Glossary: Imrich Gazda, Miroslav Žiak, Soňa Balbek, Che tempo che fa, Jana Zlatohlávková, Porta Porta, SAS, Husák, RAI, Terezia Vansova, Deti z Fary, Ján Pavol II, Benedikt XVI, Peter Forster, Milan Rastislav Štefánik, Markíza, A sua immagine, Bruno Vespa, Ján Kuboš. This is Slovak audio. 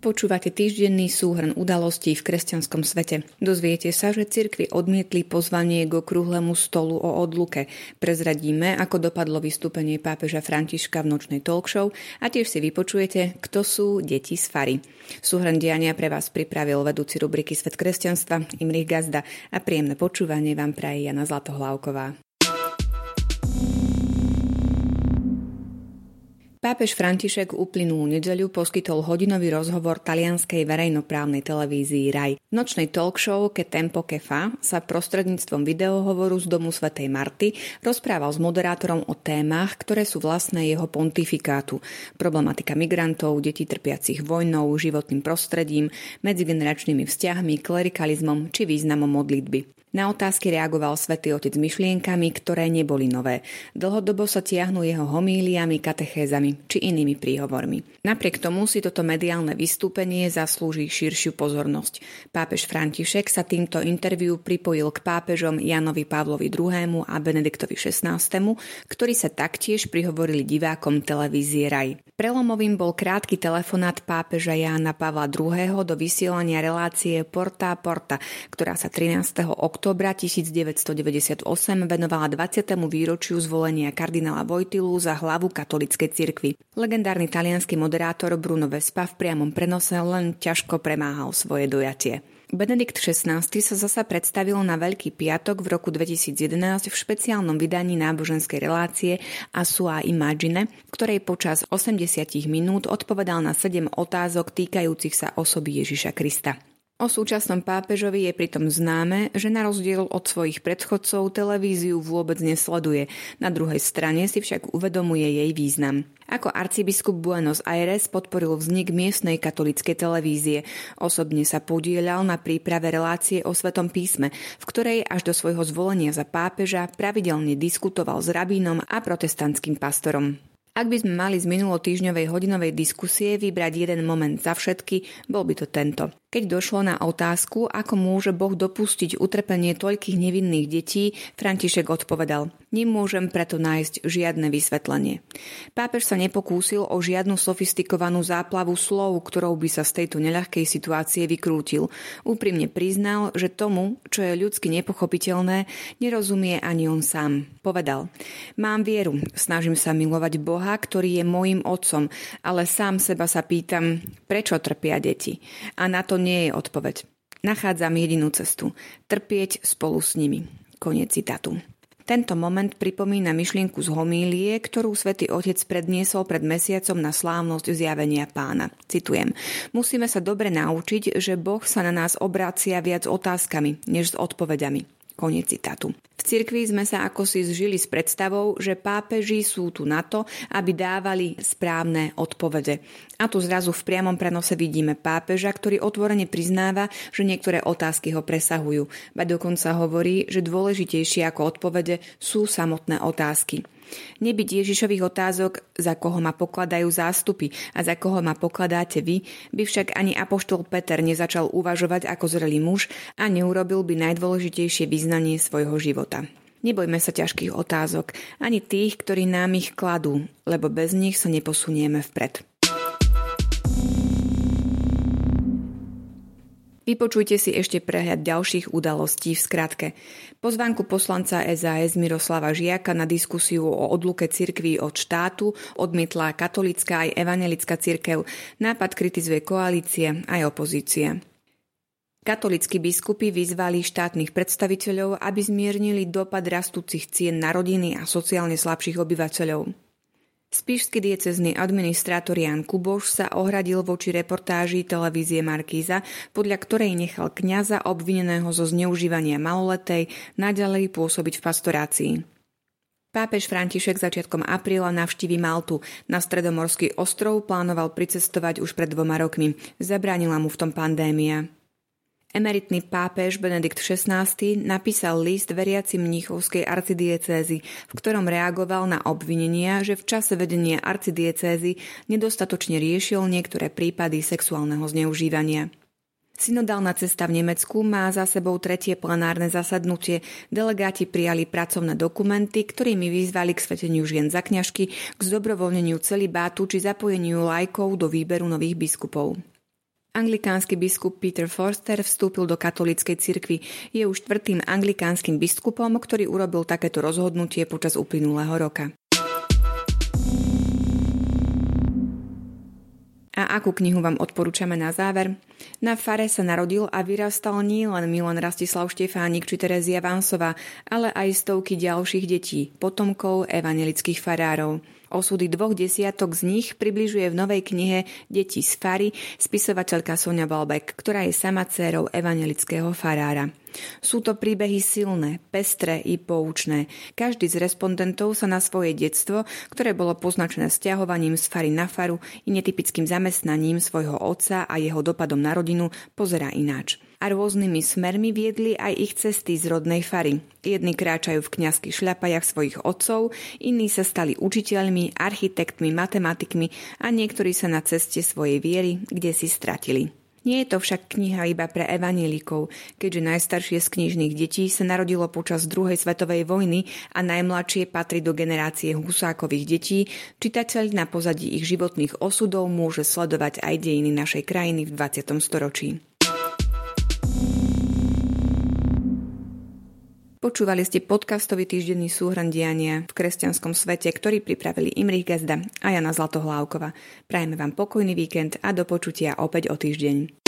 Počúvate týždenný súhrn udalostí v kresťanskom svete. Dozviete sa, že cirkvi odmietli pozvanie k okrúhlemu stolu o odluke. Prezradíme, ako dopadlo vystúpenie pápeža Františka v nočnej talkshow a tiež si vypočujete, kto sú deti z Fary. Súhrn diania pre vás pripravil vedúci rubriky Svet kresťanstva Imrich Gazda a príjemné počúvanie vám praje Jana Zlatohlávková. Pápež František uplynulú nedeľu poskytol hodinový rozhovor talianskej verejnoprávnej televízii RAI. V nočnej talkshow Che tempo che fa sa prostredníctvom videohovoru z domu svätej Marty rozprával s moderátorom o témach, ktoré sú vlastné jeho pontifikátu. Problematika migrantov, detí trpiacich vojnou, životným prostredím, medzigeneračnými vzťahmi, klerikalizmom či významom modlitby. Na otázky reagoval Svätý Otec myšlienkami, ktoré neboli nové. Dlhodobo sa tiahnu jeho homíliami, katechézami či inými príhovormi. Napriek tomu si toto mediálne vystúpenie zaslúži širšiu pozornosť. Pápež František sa týmto interviu pripojil k pápežom Jánovi Pavlovi II. A Benediktovi XVI., ktorí sa taktiež prihovorili divákom televízie RAI. Prelomovým bol krátky telefonát pápeža Jána Pavla II. Do vysielania relácie Porta Porta, ktorá sa 13. októbra 1998 venovala 20. výročiu zvolenia kardinála Wojtylu za hlavu katolíckej cirkvi. Legendárny taliansky moderátor Bruno Vespa v priamom prenose len ťažko premáhal svoje dojatie. Benedikt XVI sa zasa predstavil na Veľký piatok v roku 2011 v špeciálnom vydaní náboženskej relácie A sua immagine, v ktorej počas 80 minút odpovedal na 7 otázok týkajúcich sa osoby Ježiša Krista. O súčasnom pápežovi je pritom známe, že na rozdiel od svojich predchodcov televíziu vôbec nesleduje. Na druhej strane si však uvedomuje jej význam. Ako arcibiskup Buenos Aires podporil vznik miestnej katolíckej televízie. Osobne sa podieľal na príprave relácie o Svetom písme, v ktorej až do svojho zvolenia za pápeža pravidelne diskutoval s rabínom a protestantským pastorom. Ak by sme mali z minulotýždňovej hodinovej diskusie vybrať jeden moment za všetky, bol by to tento. Keď došlo na otázku, ako môže Boh dopustiť utrpenie toľkých nevinných detí, František odpovedal: "Nemôžem preto nájsť žiadne vysvetlenie." Pápež sa nepokúsil o žiadnu sofistikovanú záplavu slov, ktorou by sa z tejto neľahkej situácie vykrútil. Úprimne priznal, že tomu, čo je ľudsky nepochopiteľné, nerozumie ani on sám. Povedal: "Mám vieru, snažím sa milovať Boha, ktorý je mojím otcom, ale sám seba sa pýtam, prečo trpia deti? A na to nie je odpoveď. Nachádzam jedinú cestu. Trpieť spolu s nimi." Koniec citátu. Tento moment pripomína myšlienku z homílie, ktorú Svätý Otec predniesol pred mesiacom na slávnosť zjavenia Pána. Citujem: "Musíme sa dobre naučiť, že Boh sa na nás obracia viac otázkami, než s odpovediami." Koniec citátu. V cirkvi sme sa akosi zžili s predstavou, že pápeži sú tu na to, aby dávali správne odpovede. A tu zrazu v priamom prenose vidíme pápeža, ktorý otvorene priznáva, že niektoré otázky ho presahujú. Ba dokonca hovorí, že dôležitejšie ako odpovede sú samotné otázky. Nebyť Ježišových otázok, za koho ma pokladajú zástupy a za koho ma pokladáte vy, by však ani apoštol Peter nezačal uvažovať ako zrelý muž a neurobil by najdôležitejšie vyznanie svojho života. Nebojme sa ťažkých otázok, ani tých, ktorí nám ich kladú, lebo bez nich sa neposunieme vpred. Vypočujte si ešte prehľad ďalších udalostí v skratke. Pozvánku poslanca SAS Miroslava Žiaka na diskusiu o odluke cirkví od štátu odmietla katolícka aj evanjelická cirkev. Nápad kritizuje koalícia aj opozícia. Katolícki biskupy vyzvali štátnych predstaviteľov, aby zmiernili dopad rastúcich cien na rodiny a sociálne slabších obyvateľov. Spišský diecézny administrátor Ján Kuboš sa ohradil voči reportáži televízie Markíza, podľa ktorej nechal kňaza obvineného zo zneužívania maloletej naďalej pôsobiť v pastorácii. Pápež František začiatkom apríla navštívi Maltu. Na stredomorský ostrov plánoval pricestovať už pred 2 rokmi. Zabránila mu v tom pandémia. Emeritný pápež Benedikt XVI napísal list veriacim mníchovskej arcidiecézy, v ktorom reagoval na obvinenia, že v čase vedenia arcidiecézy nedostatočne riešil niektoré prípady sexuálneho zneužívania. Synodálna cesta v Nemecku má za sebou 3. plenárne zasadnutie. Delegáti prijali pracovné dokumenty, ktorými vyzvali k sveteniu žien za kňažky, k zdobrovoľneniu celibátu či zapojeniu laikov do výberu nových biskupov. Anglikánsky biskup Peter Forster vstúpil do katolíckej cirkvi. Je už štvrtým anglikánskym biskupom, ktorý urobil takéto rozhodnutie počas uplynulého roka. A akú knihu vám odporúčame na záver? Na fare sa narodil a vyrastal nie len Milan Rastislav Štefánik či Terezia Vansova, ale aj stovky ďalších detí, potomkov evanjelických farárov. Osudy dvoch desiatok z nich približuje v novej knihe Deti z Fary spisovateľka Soňa Balbek, ktorá je sama dcérou evanjelického farára. Sú to príbehy silné, pestré i poučné. Každý z respondentov sa na svoje detstvo, ktoré bolo poznačené sťahovaním z fary na faru i netypickým zamestnaním svojho otca a jeho dopadom na rodinu, pozerá ináč. A rôznymi smermi viedli aj ich cesty z rodnej fary. Jedni kráčajú v kňazských šľapajach svojich otcov, iní sa stali učiteľmi, architektmi, matematikmi a niektorí sa na ceste svojej viery kde si stratili. Nie je to však kniha iba pre evanjelikov, keďže najstaršie z knižných detí sa narodilo počas druhej svetovej vojny a najmladšie patrí do generácie Husákových detí. Čitateľ na pozadí ich životných osudov môže sledovať aj dejiny našej krajiny v 20. storočí. Počúvali ste podcastový týždenný súhrn diania v kresťanskom svete, ktorý pripravili Imrich Gazda a Jana Zlatohlávková. Prajeme vám pokojný víkend a do počutia opäť o týždeň.